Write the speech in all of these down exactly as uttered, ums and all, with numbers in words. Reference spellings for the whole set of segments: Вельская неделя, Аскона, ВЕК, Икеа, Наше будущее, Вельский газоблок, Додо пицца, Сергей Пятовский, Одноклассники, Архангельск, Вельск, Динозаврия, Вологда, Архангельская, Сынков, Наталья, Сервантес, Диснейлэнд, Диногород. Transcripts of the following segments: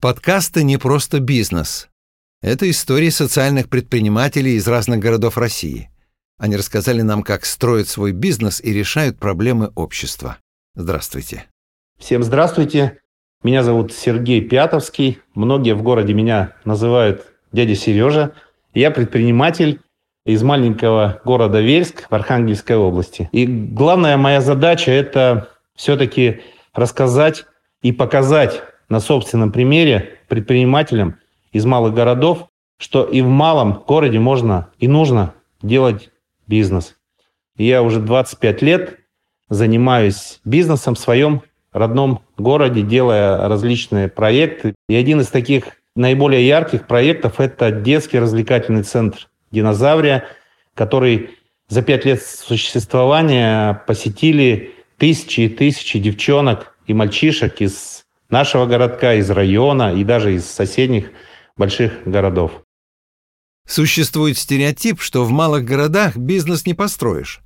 Подкасты не просто бизнес. Это истории социальных предпринимателей из разных городов России. Они рассказали нам, как строят свой бизнес и решают проблемы общества. Здравствуйте. Всем здравствуйте. Меня зовут Сергей Пятовский. Многие в городе меня называют дядя Сережа. Я предприниматель из маленького города Вельск в Архангельской области. И главная моя задача – это все-таки рассказать и показать на собственном примере предпринимателям из малых городов, что и в малом городе можно и нужно делать бизнес. Я уже двадцать пять лет занимаюсь бизнесом в своем родном городе, делая различные проекты. И один из таких наиболее ярких проектов – это детский развлекательный центр «Динозаврия», который за пять лет существования посетили тысячи и тысячи девчонок и мальчишек из нашего городка, из района и даже из соседних больших городов. Существует стереотип, что в малых городах бизнес не построишь.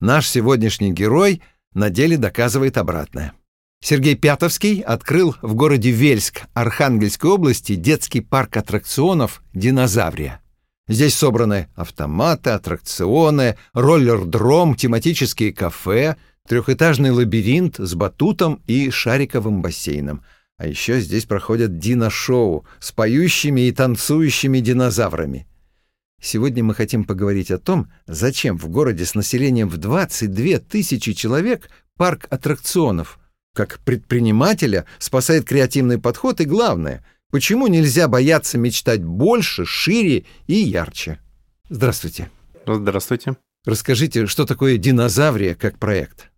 Наш сегодняшний герой на деле доказывает обратное. Сергей Пятовский открыл в городе Вельск Архангельской области детский парк аттракционов «Динозаврия». Здесь собраны автоматы, аттракционы, роллер-дром, тематические кафе, трехэтажный лабиринт с батутом и шариковым бассейном. А еще здесь проходят дино-шоу с поющими и танцующими динозаврами. Сегодня мы хотим поговорить о том, зачем в городе с населением в двадцать две тысячи человек парк аттракционов. Как предпринимателя спасает креативный подход и, главное, почему нельзя бояться мечтать больше, шире и ярче. Здравствуйте. Здравствуйте. Расскажите, что такое «Динозаврия» как проект?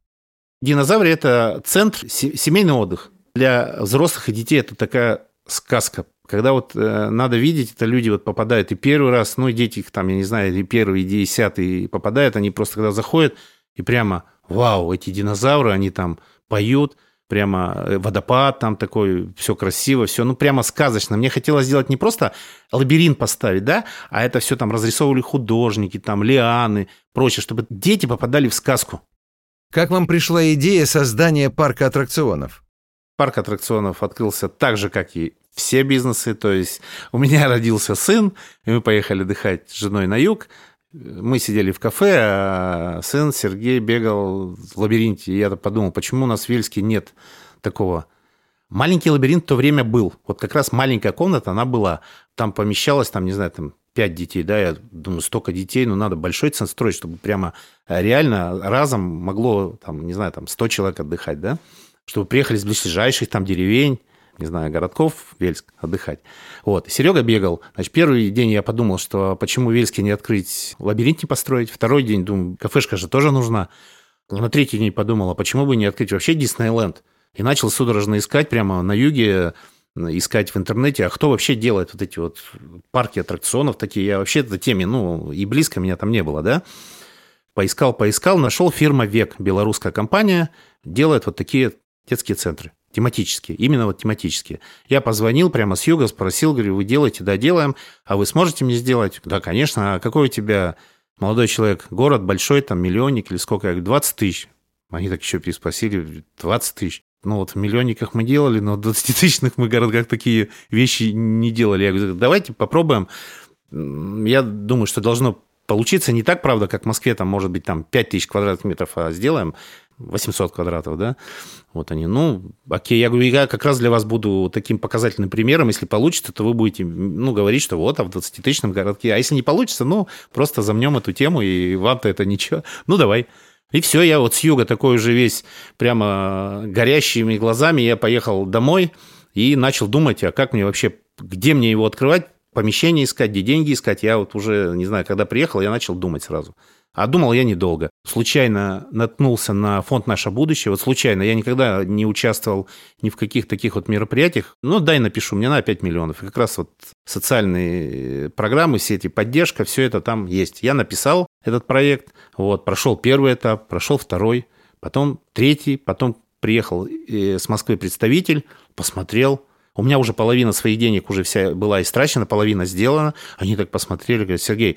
«Динозаврия» — это центр, семейный отдых. Для взрослых и детей это такая сказка. Когда вот э, надо видеть, это люди вот попадают и первый раз, ну, и дети их там, я не знаю, и первый, и десятый попадают, они просто когда заходят, и прямо, вау, эти динозавры, они там поют, прямо водопад там такой, все красиво, все, ну, прямо сказочно. Мне хотелось сделать не просто лабиринт поставить, да, а это все там разрисовывали художники, там, лианы, прочее, чтобы дети попадали в сказку. Как вам пришла идея создания парка аттракционов? Парк аттракционов открылся так же, как и все бизнесы. То есть у меня родился сын, и мы поехали отдыхать с женой на юг. Мы сидели в кафе, а сын Сергей бегал в лабиринте. И я подумал, почему у нас в Вельске нет такого. Маленький лабиринт в то время был. Вот как раз маленькая комната, она была. Там помещалось, там, не знаю, там пять детей. Да, я думаю, столько детей, ну, надо большой центр строить, чтобы прямо реально разом могло, там, не знаю, там сто человек отдыхать, да? Чтобы приехали с ближайших там деревень, не знаю, городков, Вельск, отдыхать. Вот. Серега бегал. Значит, первый день я подумал, что почему в Вельске не открыть, лабиринт не построить. Второй день, думаю, кафешка же тоже нужна. На третий день подумал, а почему бы не открыть вообще Диснейленд? И начал судорожно искать прямо на юге, искать в интернете, а кто вообще делает вот эти вот парки аттракционов такие. Я вообще этой теме, ну, и близко меня там не было, да. Поискал, поискал, нашел фирма ВЕК, белорусская компания, делает вот такие детские центры. Тематические, именно вот тематические. Я позвонил прямо с юга, спросил, говорю, вы делаете? Да, делаем. А вы сможете мне сделать? Да, конечно. А какой у тебя, молодой человек, город большой, там, миллионник или сколько? Я говорю, двадцать тысяч. Они так еще переспросили, двадцать тысяч. Ну, вот в миллионниках мы делали, но в двадцатитысячных мы городах такие вещи не делали. Я говорю, давайте попробуем. Я думаю, что должно получиться не так, правда, как в Москве, там, может быть, там, пять тысяч квадратных метров, а сделаем восемьсот квадратов, да, вот они, ну, окей, я говорю, я как раз для вас буду таким показательным примером, если получится, то вы будете, ну, говорить, что вот, а в двадцатитысячном городке, а если не получится, ну, просто замнем эту тему, и вам-то это ничего, ну, давай. И все, я вот с юга такой уже весь прямо горящими глазами, я поехал домой и начал думать, а как мне вообще, где мне его открывать, помещение искать, где деньги искать, я вот уже, не знаю, когда приехал, я начал думать сразу. А думал я недолго. Случайно наткнулся на фонд «Наше будущее». Вот случайно. Я никогда не участвовал ни в каких таких вот мероприятиях. Ну, дай напишу, мне на пять миллионов. И как раз вот социальные программы, все эти поддержка, все это там есть. Я написал этот проект. Вот, прошел первый этап, прошел второй, потом третий. Потом приехал с Москвы представитель, посмотрел. У меня уже половина своих денег уже вся была истрачена, половина сделана. Они так посмотрели, говорят, Сергей,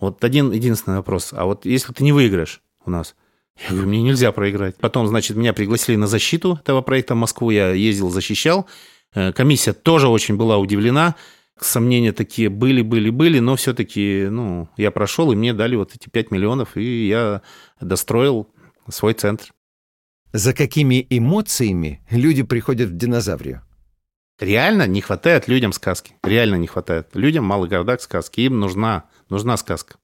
вот один единственный вопрос. А вот если ты не выиграешь у нас? Я говорю, мне нельзя проиграть. Потом, значит, меня пригласили на защиту этого проекта в Москву. Я ездил, защищал. Комиссия тоже очень была удивлена. Сомнения такие были, были, были, но все-таки ну, я прошел, и мне дали вот эти пять миллионов, и я достроил свой центр. За какими эмоциями люди приходят в Динозаврию? Реально не хватает людям сказки. Реально не хватает. Людям в малых городах сказки. Им нужна, нужна сказка.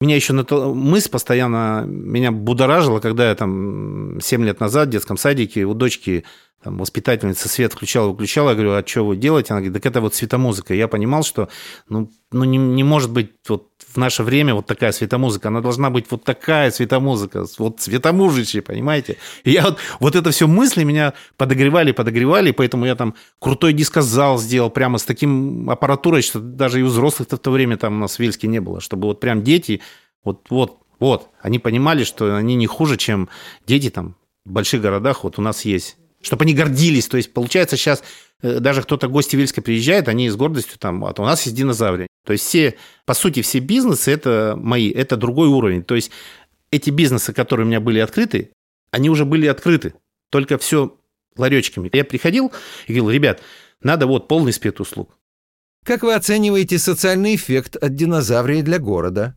Меня еще на то, мысль постоянно меня будоражила, когда я там семь лет назад в детском садике у дочки там, воспитательница свет включала-выключала. Я говорю, а что вы делаете? Она говорит, так это вот светомузыка. Я понимал, что ну, ну не, не может быть вот в наше время вот такая светомузыка. Она должна быть вот такая светомузыка, вот светомужичья, понимаете? И я вот, вот это все мысли меня подогревали, подогревали, поэтому я там крутой дискозал сделал прямо с таким аппаратурой, что даже и у взрослых-то в то время там у нас в Вельске не было, чтобы вот прям дети, вот, вот, вот, они понимали, что они не хуже, чем дети там в больших городах вот у нас есть. Чтобы они гордились. То есть, получается, сейчас даже кто-то гости Вельска приезжает, они с гордостью там, а то у нас есть Динозаврия. То есть, все, по сути, все бизнесы – это мои, это другой уровень. То есть, эти бизнесы, которые у меня были открыты, они уже были открыты, только все ларечками. Я приходил и говорил, ребят, надо вот полный спектр услуг. Как вы оцениваете социальный эффект от Динозаврии для города?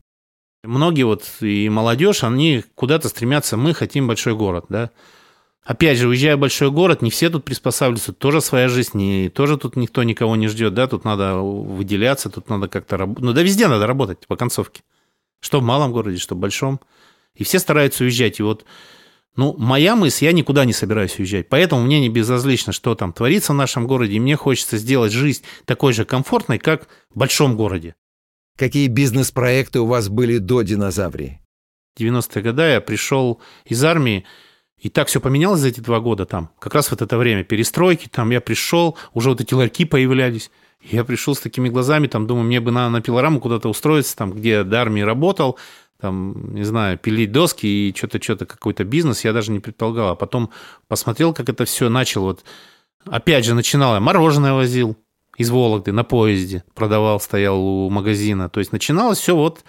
Многие вот и молодежь, они куда-то стремятся, мы хотим большой город, да. Опять же, уезжая в большой город, не все тут приспосабливаются, тоже своя жизнь, и тоже тут никто никого не ждет, да, тут надо выделяться, тут надо как-то работать. Ну да везде надо работать по концовке, что в малом городе, что в большом. И все стараются уезжать, и вот, ну, моя мысль, я никуда не собираюсь уезжать, поэтому мне не безразлично, что там творится в нашем городе, и мне хочется сделать жизнь такой же комфортной, как в большом городе. Какие бизнес-проекты у вас были до Динозаврии? В девяностые годы я пришел из армии, и так все поменялось за эти два года там. Как раз вот это время перестройки, там я пришел, уже вот эти ларьки появлялись. Я пришел с такими глазами, там, думаю, мне бы на, на пилораму куда-то устроиться, там, где я до армии работал, там, не знаю, пилить доски и что-то, что-то, какой-то бизнес, я даже не предполагал. А потом посмотрел, как это все начал. Вот, опять же, начинал я, мороженое возил из Вологды на поезде, продавал, стоял у магазина. То есть начиналось все вот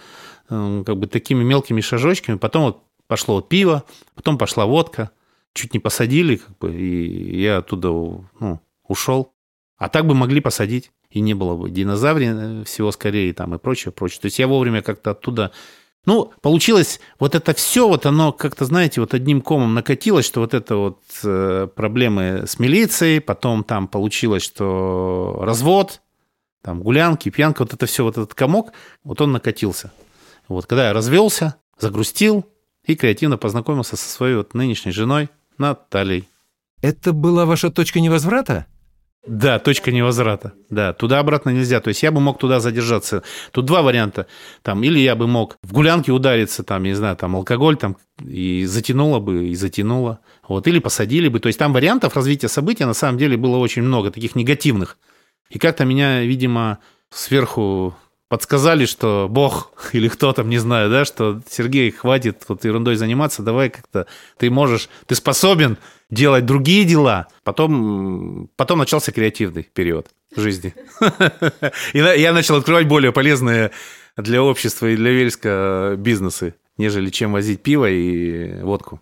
как бы такими мелкими шажочками, потом вот пошло вот пиво, потом пошла водка. Чуть не посадили, как бы, и я оттуда ну, ушел. А так бы могли посадить, и не было бы Динозаврии всего скорее там, и прочее, прочее. То есть я вовремя как-то оттуда... Ну, получилось, вот это все, вот оно как-то, знаете, вот одним комом накатилось, что вот это вот проблемы с милицией, потом там получилось, что развод, там гулянки, пьянка, вот это все, вот этот комок, вот он накатился. Вот когда я развелся, загрустил, и креативно познакомился со своей вот нынешней женой Натальей. Это была ваша точка невозврата? Да, точка невозврата. Да, туда-обратно нельзя. То есть я бы мог туда задержаться. Тут два варианта. Там, или я бы мог в гулянке удариться, там, я не знаю, там, алкоголь, там, и затянуло бы, и затянуло. Вот, или посадили бы. То есть там вариантов развития события на самом деле было очень много, таких негативных. И как-то меня, видимо, сверху... подсказали, что Бог или кто там, не знаю, да, что Сергей, хватит вот ерундой заниматься, давай как-то ты можешь, ты способен делать другие дела. Потом, потом начался креативный период жизни. И я начал открывать более полезные для общества и для Вельска бизнесы, нежели чем возить пиво и водку.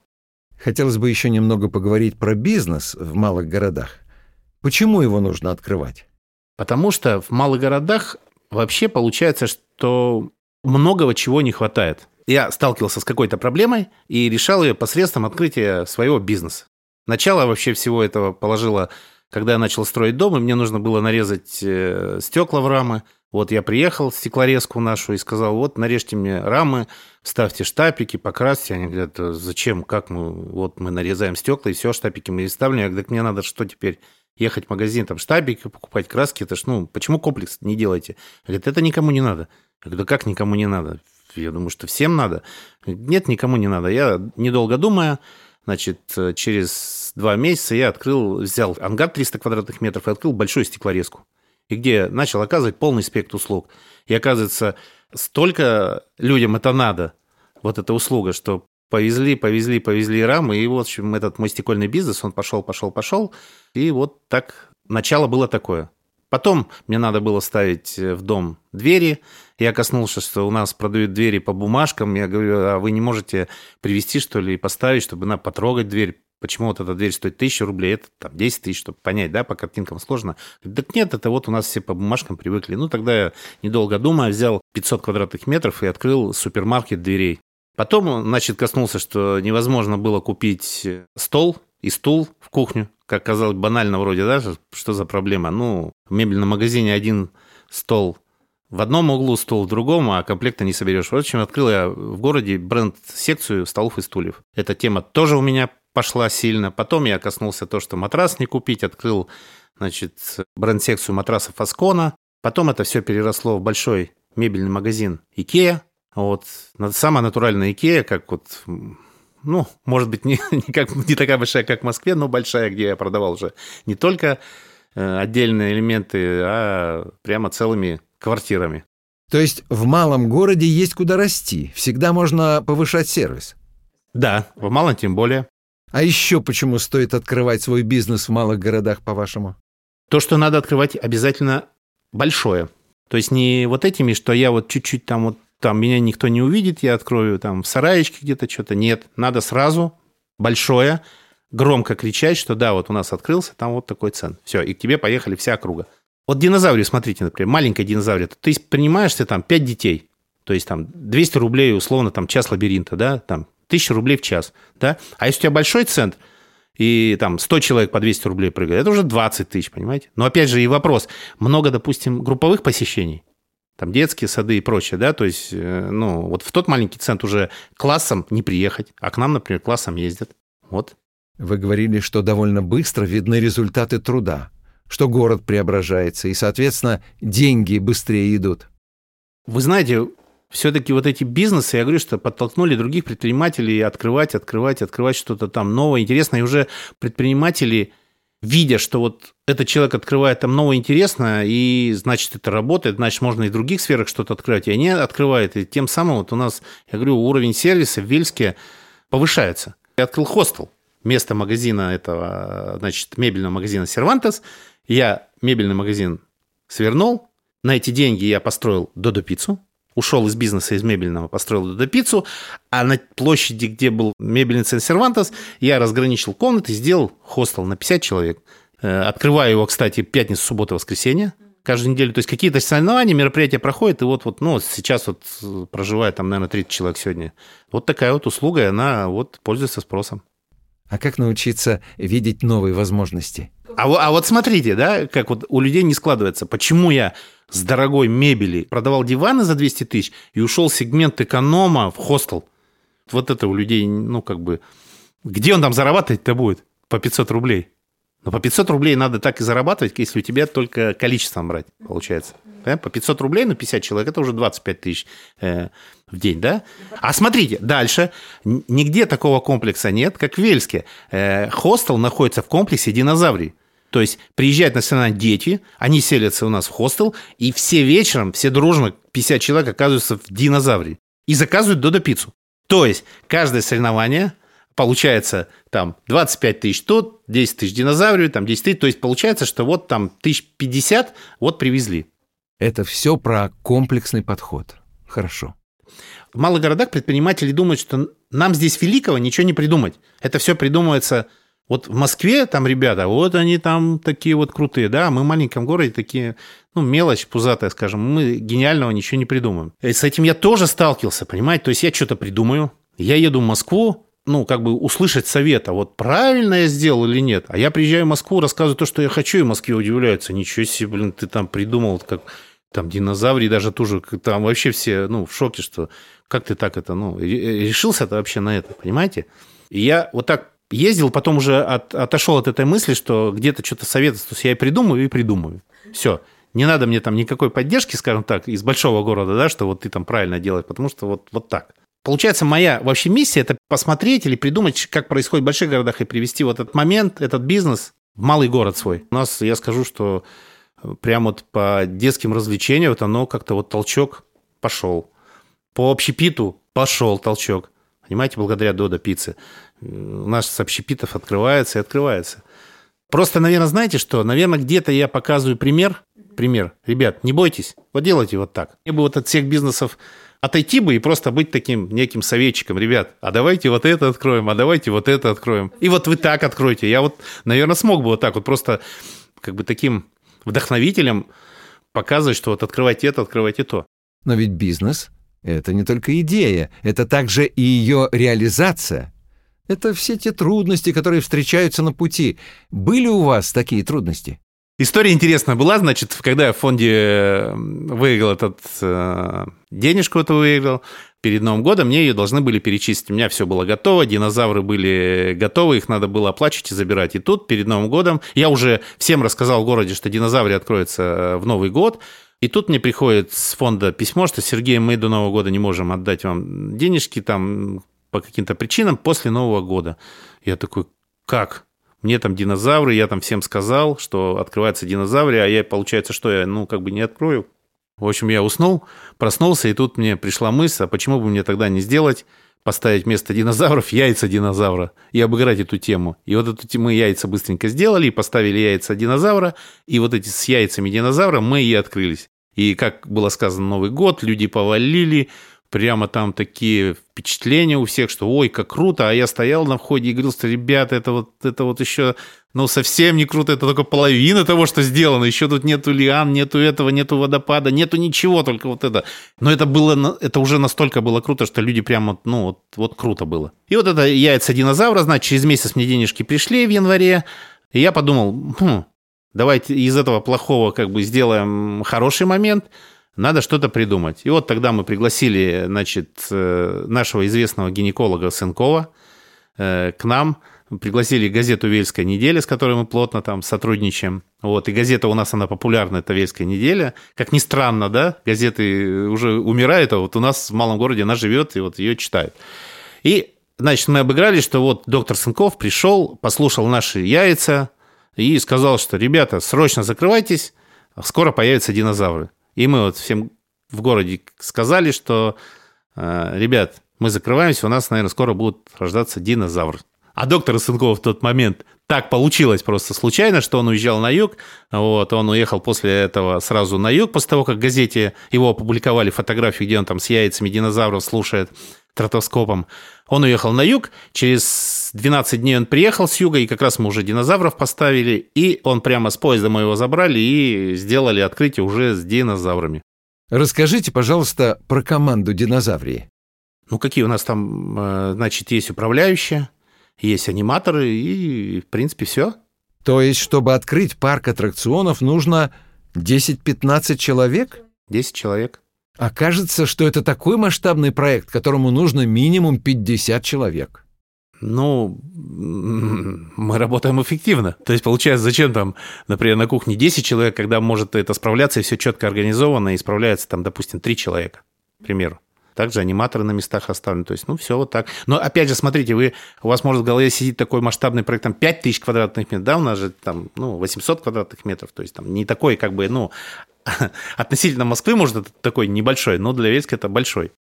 Хотелось бы еще немного поговорить про бизнес в малых городах. Почему его нужно открывать? Потому что в малых городах вообще получается, что многого чего не хватает. Я сталкивался с какой-то проблемой и решал ее посредством открытия своего бизнеса. Начало вообще всего этого положило, когда я начал строить дом, и мне нужно было нарезать стекла в рамы. Вот я приехал, стеклорезку нашу, и сказал, вот, нарежьте мне рамы, вставьте штапики, покрасьте. Они говорят, зачем, как мы, вот мы нарезаем стекла, и все, штапики мы вставим. Я говорю, так мне надо что теперь? Ехать в магазин, там, штабики покупать, краски, это ж, ну, почему комплекс не делаете? Говорит, это никому не надо. Я говорю, да как никому не надо? Я думаю, что всем надо. Говорит, нет, никому не надо. Я, недолго думая, значит, через два месяца я открыл, взял ангар триста квадратных метров и открыл большую стеклорезку, и где начал оказывать полный спектр услуг. И, оказывается, столько людям это надо, вот эта услуга, что повезли, повезли, повезли рамы, и, в общем, этот мой стекольный бизнес, он пошел, пошел, пошел, и вот так начало было такое. Потом мне надо было ставить в дом двери, я коснулся, что у нас продают двери по бумажкам, я говорю, а вы не можете привезти, что ли, и поставить, чтобы на потрогать дверь, Почему вот эта дверь стоит тысячу рублей, это там десять тысяч, чтобы понять, да, по картинкам сложно. Так нет, это вот у нас все по бумажкам привыкли. Ну, тогда я, недолго думая, взял пятьсот квадратных метров и открыл супермаркет дверей. Потом, значит, коснулся, что невозможно было купить стол и стул в кухню. Как казалось, банально вроде, да, что за проблема? Ну, в мебельном магазине один стол в одном углу, стол в другом, а комплекта не соберешь. В общем, открыл я в городе бренд-секцию столов и стульев. Эта тема тоже у меня пошла сильно. Потом я коснулся того, что матрас не купить. Открыл, значит, бренд-секцию матрасов Аскона. Потом это все переросло в большой мебельный магазин Икеа. Вот. Самая натуральная Икеа, как вот... Ну, может быть, не, не, как, не такая большая, как в Москве, но большая, где я продавал уже не только отдельные элементы, а прямо целыми квартирами. То есть в малом городе есть куда расти? Всегда можно повышать сервис? Да, в малом тем более. А еще почему стоит открывать свой бизнес в малых городах, по-вашему? То, что надо открывать обязательно большое. То есть не вот этими, что я вот чуть-чуть там вот там меня никто не увидит, я открою там в сараечке где-то что-то. Нет, надо сразу большое, громко кричать, что да, вот у нас открылся, там вот такой цен. Все, и к тебе поехали вся округа. Вот динозаврию, смотрите, например, маленькая динозаврия. Ты принимаешься там пять детей, то есть там двести рублей, условно, там час лабиринта, да, там тысяча рублей в час, да. А если у тебя большой центр, и там сто человек по двести рублей прыгает, это уже двадцать тысяч, понимаете? Но опять же и вопрос, много, допустим, групповых посещений, там детские сады и прочее, да, то есть, ну, вот в тот маленький центр уже классом не приехать, а к нам, например, классом ездят, вот. Вы говорили, что довольно быстро видны результаты труда, что город преображается, и, соответственно, деньги быстрее идут. Вы знаете, все-таки вот эти бизнесы, я говорю, что подтолкнули других предпринимателей открывать, открывать, открывать что-то там новое, интересное, и уже предприниматели... видя, что вот этот человек открывает там новое интересное, и, значит, это работает, значит, можно и в других сферах что-то открывать, и они открывают, и тем самым вот у нас, я говорю, уровень сервиса в Вельске повышается. Я открыл хостел вместо магазина этого, значит, мебельного магазина «Сервантес», я мебельный магазин свернул, на эти деньги я построил «Додо пиццу», ушел из бизнеса, из мебельного, построил Додо пиццу, а на площади, где был мебельный центр «Сервантес», я разграничил комнаты, сделал хостел на пятьдесят человек. Открываю его, кстати, пятницу, субботу, воскресенье, каждую неделю. То есть какие-то соревнования, мероприятия проходят, и вот, вот, ну, сейчас вот проживает там, наверное, тридцать человек сегодня. Вот такая вот услуга, и она вот пользуется спросом. А как научиться видеть новые возможности? А, а вот смотрите, да, как вот у людей не складывается. Почему я с дорогой мебели продавал диваны за двести тысяч и ушел сегмент эконома в хостел? Вот это у людей, ну, как бы... Где он там зарабатывать-то будет по пятьсот рублей? Но по пятьсот рублей надо так и зарабатывать, если у тебя только количеством брать, получается. По пятьсот рублей на пятьдесят человек – это уже двадцать пять тысяч в день, да? А смотрите, дальше. Нигде такого комплекса нет, как в Вельске. Хостел находится в комплексе «Динозаврии». То есть приезжают на сцену дети, они селятся у нас в хостел, и все вечером, все дружно, пятьдесят человек оказываются в «Динозаврии» и заказывают додо-пиццу. То есть каждое соревнование... Получается, там, двадцать пять тысяч тут, десять тысяч динозаврию, там, десять тысяч. То есть, получается, что вот там тысяча пятьдесят вот привезли. Это все про комплексный подход. Хорошо. В малых городах предприниматели думают, что нам здесь великого ничего не придумать. Это все придумывается... Вот в Москве там ребята, вот они там такие вот крутые, да, мы в маленьком городе такие, ну, мелочь пузатая, скажем, мы гениального ничего не придумаем. И с этим я тоже сталкивался, понимаете? То есть, я что-то придумаю, я еду в Москву, ну, как бы услышать совета, вот правильно я сделал или нет. А я приезжаю в Москву, рассказываю то, что я хочу, и в Москве удивляются. Ничего себе, блин, ты там придумал, как там динозаврии даже тоже, там вообще все, ну, в шоке, что как ты так это, ну, решился-то вообще на это, понимаете? И я вот так ездил, потом уже от, отошел от этой мысли, что где-то что-то совет, то есть я и придумаю, и придумаю. Все. Не надо мне там никакой поддержки, скажем так, из большого города, да, что вот ты там правильно делаешь, потому что вот, вот так. Получается, моя вообще миссия – это посмотреть или придумать, как происходит в больших городах, и привести вот этот момент, этот бизнес в малый город свой. У нас, я скажу, что прямо вот по детским развлечениям вот оно как-то вот толчок пошел. По общепиту пошел толчок. Понимаете, благодаря Додо пицце. У нас с общепитов открывается и открывается. Просто, наверное, знаете что? Наверное, где-то я показываю пример. Пример. Ребят, не бойтесь. Вот делайте вот так. Мне бы вот от всех бизнесов Отойти бы и просто быть таким неким советчиком. Ребят, а давайте вот это откроем, а давайте вот это откроем. И вот вы так откройте. Я вот, наверное, смог бы вот так вот просто как бы таким вдохновителем показывать, что вот открывайте это, открывайте то. Но ведь бизнес – это не только идея, это также и ее реализация. Это все те трудности, которые встречаются на пути. Были у вас такие трудности? История интересная была, значит, когда я в фонде выиграл этот... денежку эту выиграл, перед Новым годом мне ее должны были перечислить. У меня все было готово, динозавры были готовы, их надо было оплачивать и забирать. И тут, перед Новым годом, я уже всем рассказал в городе, что динозаврия откроется в Новый год, и тут мне приходит с фонда письмо, что, Сергей, мы до Нового года не можем отдать вам денежки там по каким-то причинам после Нового года. Я такой, как? Мне там динозавры, я там всем сказал, что открывается динозаврия, а я, получается, что я, ну, как бы не открою. В общем, я уснул, проснулся, и тут мне пришла мысль, а почему бы мне тогда не сделать, поставить вместо динозавров яйца динозавра и обыграть эту тему. И вот эту тему мы яйца быстренько сделали, поставили яйца динозавра, и вот эти с яйцами динозавра мы и открылись. И, как было сказано, Новый год, люди повалили, прямо там такие впечатления у всех, что ой, как круто, а я стоял на входе и говорил, что ребята, это вот, это вот еще, ну, совсем не круто, это только половина того, что сделано, еще тут нету лиан, нету этого, нету водопада, нету ничего, только вот это. Но это было, это уже настолько было круто, что люди прямо, ну, вот, вот круто было. И вот это яйца динозавра, значит, через месяц мне денежки пришли в январе, и я подумал, хм, давайте из этого плохого как бы сделаем хороший момент, надо что-то придумать. И вот тогда мы пригласили, значит, нашего известного гинеколога Сынкова к нам, пригласили газету «Вельская неделя», с которой мы плотно там сотрудничаем. Вот. И газета у нас, она популярна, это «Вельская неделя». Как ни странно, да, газеты уже умирают, а вот у нас в малом городе она живет, и вот ее читают. И, значит, мы обыграли, что вот доктор Сынков пришел, послушал наши яйца и сказал, что, ребята, срочно закрывайтесь, скоро появятся динозавры. И мы вот всем в городе сказали, что, ребят, мы закрываемся, у нас, наверное, скоро будут рождаться динозавры. А доктор Сынков в тот момент, так получилось просто случайно, что он уезжал на юг, вот, он уехал после этого сразу на юг, после того, как в газете его опубликовали фотографию, где он там с яйцами динозавров слушает стратоскопом. Он уехал на юг, через двенадцать дней он приехал с юга, и как раз мы уже динозавров поставили, и он прямо с поезда мы его забрали и сделали открытие уже с динозаврами. Расскажите, пожалуйста, про команду динозаврии. Ну, какие у нас там, значит, есть управляющие, есть аниматоры, и, в принципе, все. То есть, чтобы открыть парк аттракционов, нужно десять-пятнадцать человек? десять человек. А кажется, что это такой масштабный проект, которому нужно минимум пятьдесят человек. Ну, мы работаем эффективно. То есть, получается, зачем там, например, на кухне десять человек, когда может это справляться, и все четко организовано, и справляется там, допустим, три человека, к примеру. Также аниматоры на местах оставлены. То есть, ну, все вот так. Но, опять же, смотрите, вы, у вас, может, в голове сидит такой масштабный проект, там, пять тысяч квадратных метров, да, у нас же там, ну, восемьсот квадратных метров, то есть, там, не такой, как бы, ну, относительно Москвы, может, это такой небольшой, но для Вельска это большой.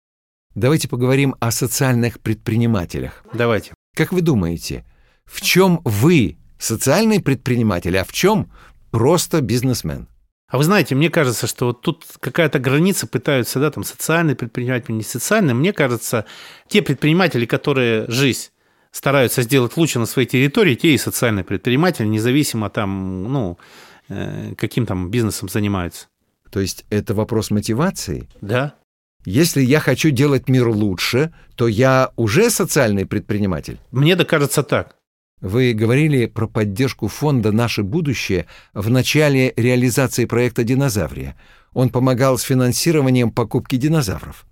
Давайте поговорим о социальных предпринимателях. Давайте. Как вы думаете, в чем вы социальный предприниматель, а в чем просто бизнесмен? А вы знаете, мне кажется, что вот тут какая-то граница пытаются, да, там, социальный предприниматель, не социальный. Мне кажется, те предприниматели, которые жизнь стараются сделать лучше на своей территории, те и социальные предприниматели, независимо там, ну, каким там бизнесом занимаются. То есть это вопрос мотивации? Да. Если я хочу делать мир лучше, то я уже социальный предприниматель? Мне так кажется, так. Вы говорили про поддержку фонда «Наше будущее» в начале реализации проекта «Динозаврия». Он помогал с финансированием покупки динозавров.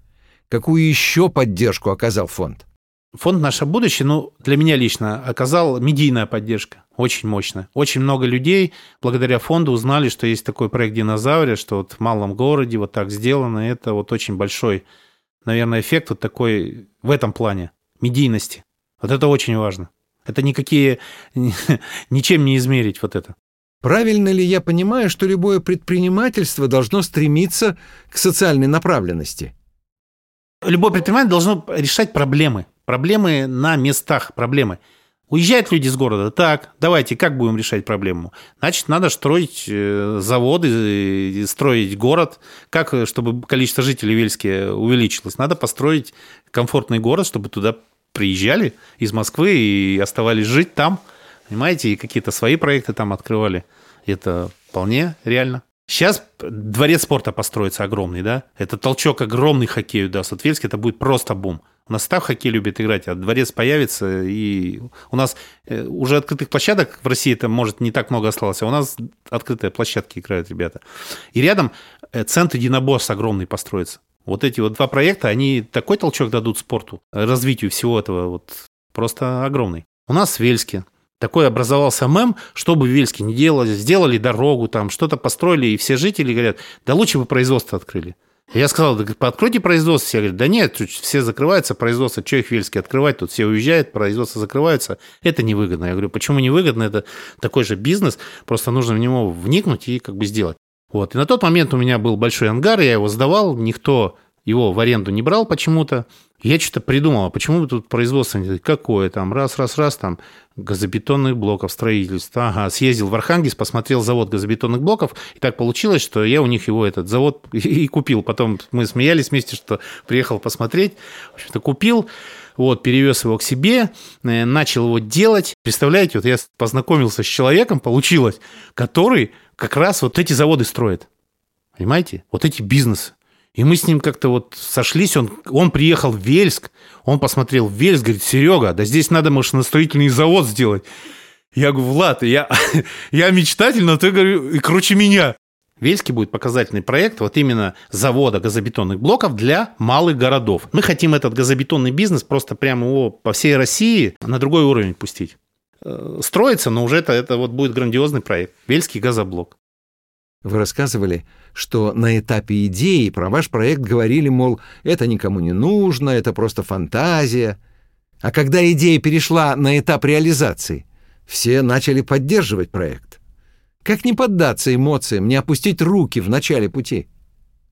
Какую еще поддержку оказал фонд? Фонд «Наше будущее», ну, для меня лично, оказал медийная поддержка. Очень мощная. Очень много людей благодаря фонду узнали, что есть такой проект «Динозаврия», что вот в малом городе вот так сделано. Это вот очень большой, наверное, эффект вот такой в этом плане медийности. Вот это очень важно. Это никакие... ничем не измерить вот это. Правильно ли я понимаю, что любое предпринимательство должно стремиться к социальной направленности? Любое предпринимательство должно решать проблемы. Проблемы на местах, проблемы. Уезжают люди из города. Так, давайте, как будем решать проблему? Значит, надо строить заводы, строить город. Как, чтобы количество жителей в Вельске увеличилось? Надо построить комфортный город, чтобы туда приезжали из Москвы и оставались жить там. Понимаете? И какие-то свои проекты там открывали. Это вполне реально. Сейчас дворец спорта построится огромный, да? Это толчок огромный хоккею даст. Вот в Вельске это будет просто бум. У нас став хоккей любит играть, а дворец появится, и у нас уже открытых площадок в России там, может, не так много осталось, а у нас открытые площадки играют ребята. И рядом центр единоборств огромный построится. Вот эти вот два проекта, они такой толчок дадут спорту, развитию всего этого, вот просто огромный. У нас в Вельске такой образовался мем, что бы в Вельске ни делали, сделали дорогу, там что-то построили, и все жители говорят, да лучше бы производство открыли. Я сказал, да, откройте производство. Все говорят, да нет, все закрываются, производство, что их в Вельске открывать, тут все уезжают, производство закрывается, это невыгодно. Я говорю, почему невыгодно, это такой же бизнес, просто нужно в него вникнуть и как бы сделать. Вот. И на тот момент у меня был большой ангар, я его сдавал, никто его в аренду не брал почему-то. Я что-то придумал, а почему тут производство какое там, раз-раз-раз, там, газобетонных блоков, строительство. Ага, съездил в Архангельск, посмотрел завод газобетонных блоков, и так получилось, что я у них его, этот завод, и купил. Потом мы смеялись вместе, что приехал посмотреть, в общем-то, купил, вот, перевез его к себе, начал его делать. Представляете, вот я познакомился с человеком, получилось, который как раз вот эти заводы строит, понимаете, вот эти бизнесы. И мы с ним как-то вот сошлись, он, он приехал в Вельск, он посмотрел в Вельск, говорит, Серега, да здесь надо машиностроительный завод сделать. Я говорю, Влад, я, я мечтатель, но ты, говорю, и круче меня. В Вельске будет показательный проект вот именно завода газобетонных блоков для малых городов. Мы хотим этот газобетонный бизнес просто прямо его по всей России на другой уровень пустить. Строится, но уже это, это вот будет грандиозный проект. Вельский газоблок. Вы рассказывали, что на этапе идеи про ваш проект говорили, мол, это никому не нужно, это просто фантазия. А когда идея перешла на этап реализации, все начали поддерживать проект. Как не поддаться эмоциям, не опустить руки в начале пути?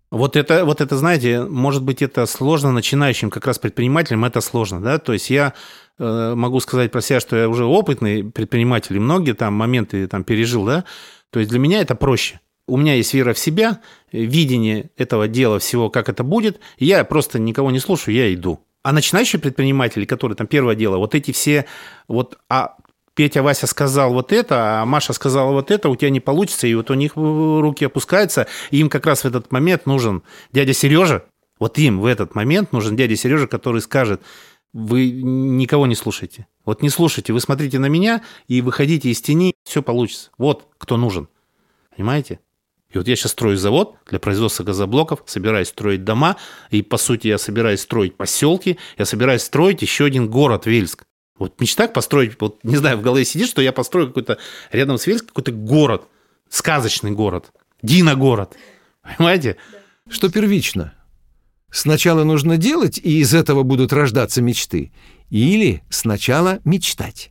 Вот это, вот это, знаете, может быть, это сложно начинающим как раз предпринимателям, это сложно, да, то есть я э, могу сказать про себя, что я уже опытный предприниматель, и многие там моменты там пережил, да, то есть для меня это проще. У меня есть вера в себя, видение этого дела всего, как это будет. Я просто никого не слушаю, я иду. А начинающие предприниматели, которые там первое дело, вот эти все, вот а Петя, Вася сказал вот это, а Маша сказала вот это, у тебя не получится, и вот у них руки опускаются, и им как раз в этот момент нужен дядя Сережа, вот им в этот момент нужен дядя Сережа, который скажет, вы никого не слушайте. Вот не слушайте, вы смотрите на меня и выходите из тени, все получится. Вот кто нужен, понимаете? И вот я сейчас строю завод для производства газоблоков, собираюсь строить дома, и, по сути, я собираюсь строить поселки, я собираюсь строить еще один город Вельск. Вот мечта построить, вот не знаю, в голове сидит, что я построю какой-то рядом с Вельском какой-то город, сказочный город, Диногород, понимаете? Что первично? Сначала нужно делать, и из этого будут рождаться мечты, или сначала мечтать?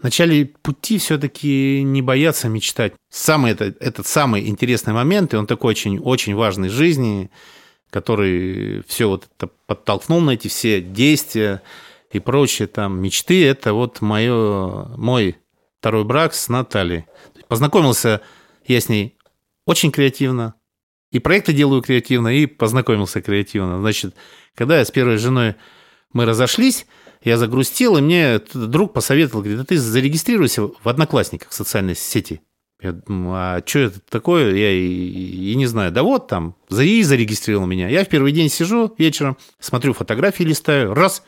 В начале пути все-таки не бояться мечтать. Самый, этот, этот самый интересный момент, и он такой очень, очень важный в жизни, который все вот это подтолкнул на эти все действия и прочие там мечты. Это вот мое, мой второй брак с Натальей. Познакомился я с ней очень креативно. И проекты делаю креативно, и познакомился креативно. Значит, когда я с первой женой, мы разошлись, я загрустил, и мне друг посоветовал, говорит, да ты зарегистрируйся в Одноклассниках, в социальной сети. Я думаю, а что это такое? Я и, и не знаю. Да вот там, и зарегистрировал меня. Я в первый день сижу вечером, смотрю фотографии, листаю, раз,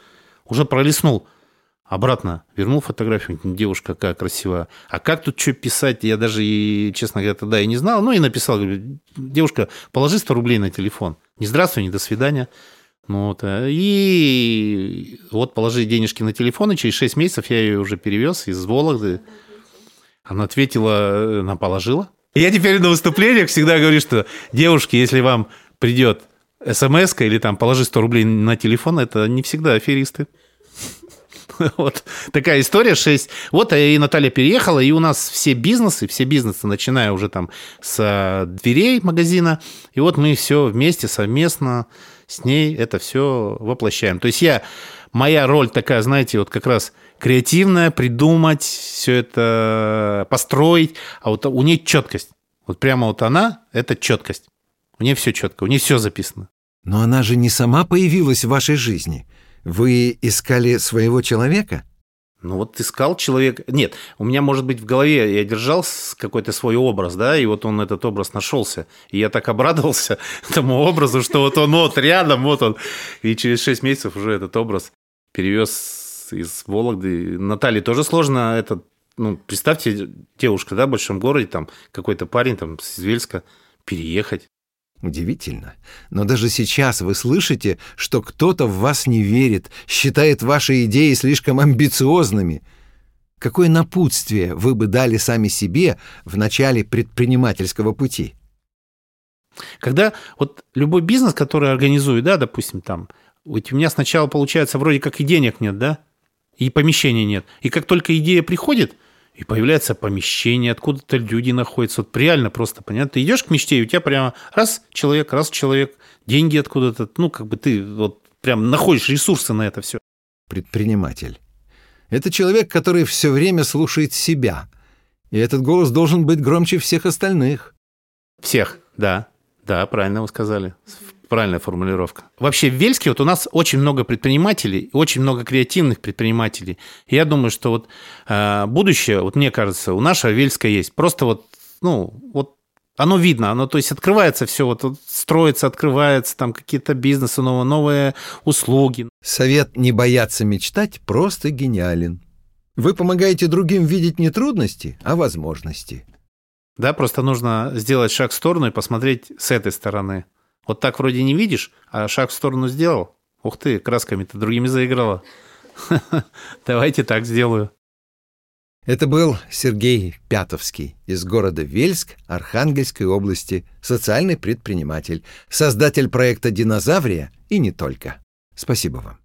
уже пролистнул. Обратно вернул фотографию, девушка какая красивая. А как тут что писать? Я даже, и, честно говоря, тогда и не знал. Ну и написал, говорю, девушка, положи сто рублей на телефон. Не здравствуй, не до свидания. Ну, вот, и вот положи денежки на телефон, и через шесть месяцев я ее уже перевез из Вологды. Она ответила, она положила. Я теперь на выступлениях всегда говорю, что девушки, если вам придет смс-ка или там положи сто рублей на телефон, это не всегда аферисты. Вот такая история, шесть. Вот и Наталья переехала, и у нас все бизнесы, все бизнесы, начиная уже там с дверей магазина, и вот мы все вместе, совместно с ней это все воплощаем. То есть я, моя роль такая, знаете, вот как раз креативная, придумать, все это построить, а вот у нее четкость. Вот прямо вот она, это четкость. У нее все четко, у нее все записано. Но она же не сама появилась в вашей жизни. Вы искали своего человека? Ну вот искал человека... Нет, у меня, может быть, в голове я держал какой-то свой образ, да, и вот он, этот образ, нашелся. И я так обрадовался этому образу, что вот он вот рядом, вот он. И через шесть месяцев уже этот образ перевез из Вологды. Наталье тоже сложно это... Ну, представьте, девушка, да, в большом городе, там, какой-то парень, там, из Вельска, переехать. Удивительно. Но даже сейчас вы слышите, что кто-то в вас не верит, считает ваши идеи слишком амбициозными. Какое напутствие вы бы дали сами себе в начале предпринимательского пути? Когда вот любой бизнес, который организую, да, допустим, там, ведь у меня сначала получается вроде как и денег нет, да, и помещения нет. И как только идея приходит, и появляется помещение, откуда-то люди находятся. Вот реально просто, понятно? Ты идешь к мечте, и у тебя прямо раз человек, раз человек, деньги откуда-то. Ну, как бы ты вот прям находишь ресурсы на это все. Предприниматель. Это человек, который все время слушает себя. И этот голос должен быть громче всех остальных. Всех, да. Да, правильно вы сказали. Правильная формулировка. Вообще в Вельске вот у нас очень много предпринимателей, очень много креативных предпринимателей. И я думаю, что вот э, будущее, вот мне кажется, у нашего Вельска есть. Просто вот, ну, вот оно видно, оно, то есть, открывается все, вот, вот строится, открывается, там какие-то бизнесы, новые, новые услуги. Совет не бояться мечтать просто гениален. Вы помогаете другим видеть не трудности, а возможности. Да, просто нужно сделать шаг в сторону и посмотреть с этой стороны. Вот так вроде не видишь, а шаг в сторону сделал. Ух ты, красками-то другими заиграла. Давайте так сделаю. Это был Сергей Пятовский из города Вельск, Архангельской области, социальный предприниматель, создатель проекта «Динозаврия» и не только. Спасибо вам.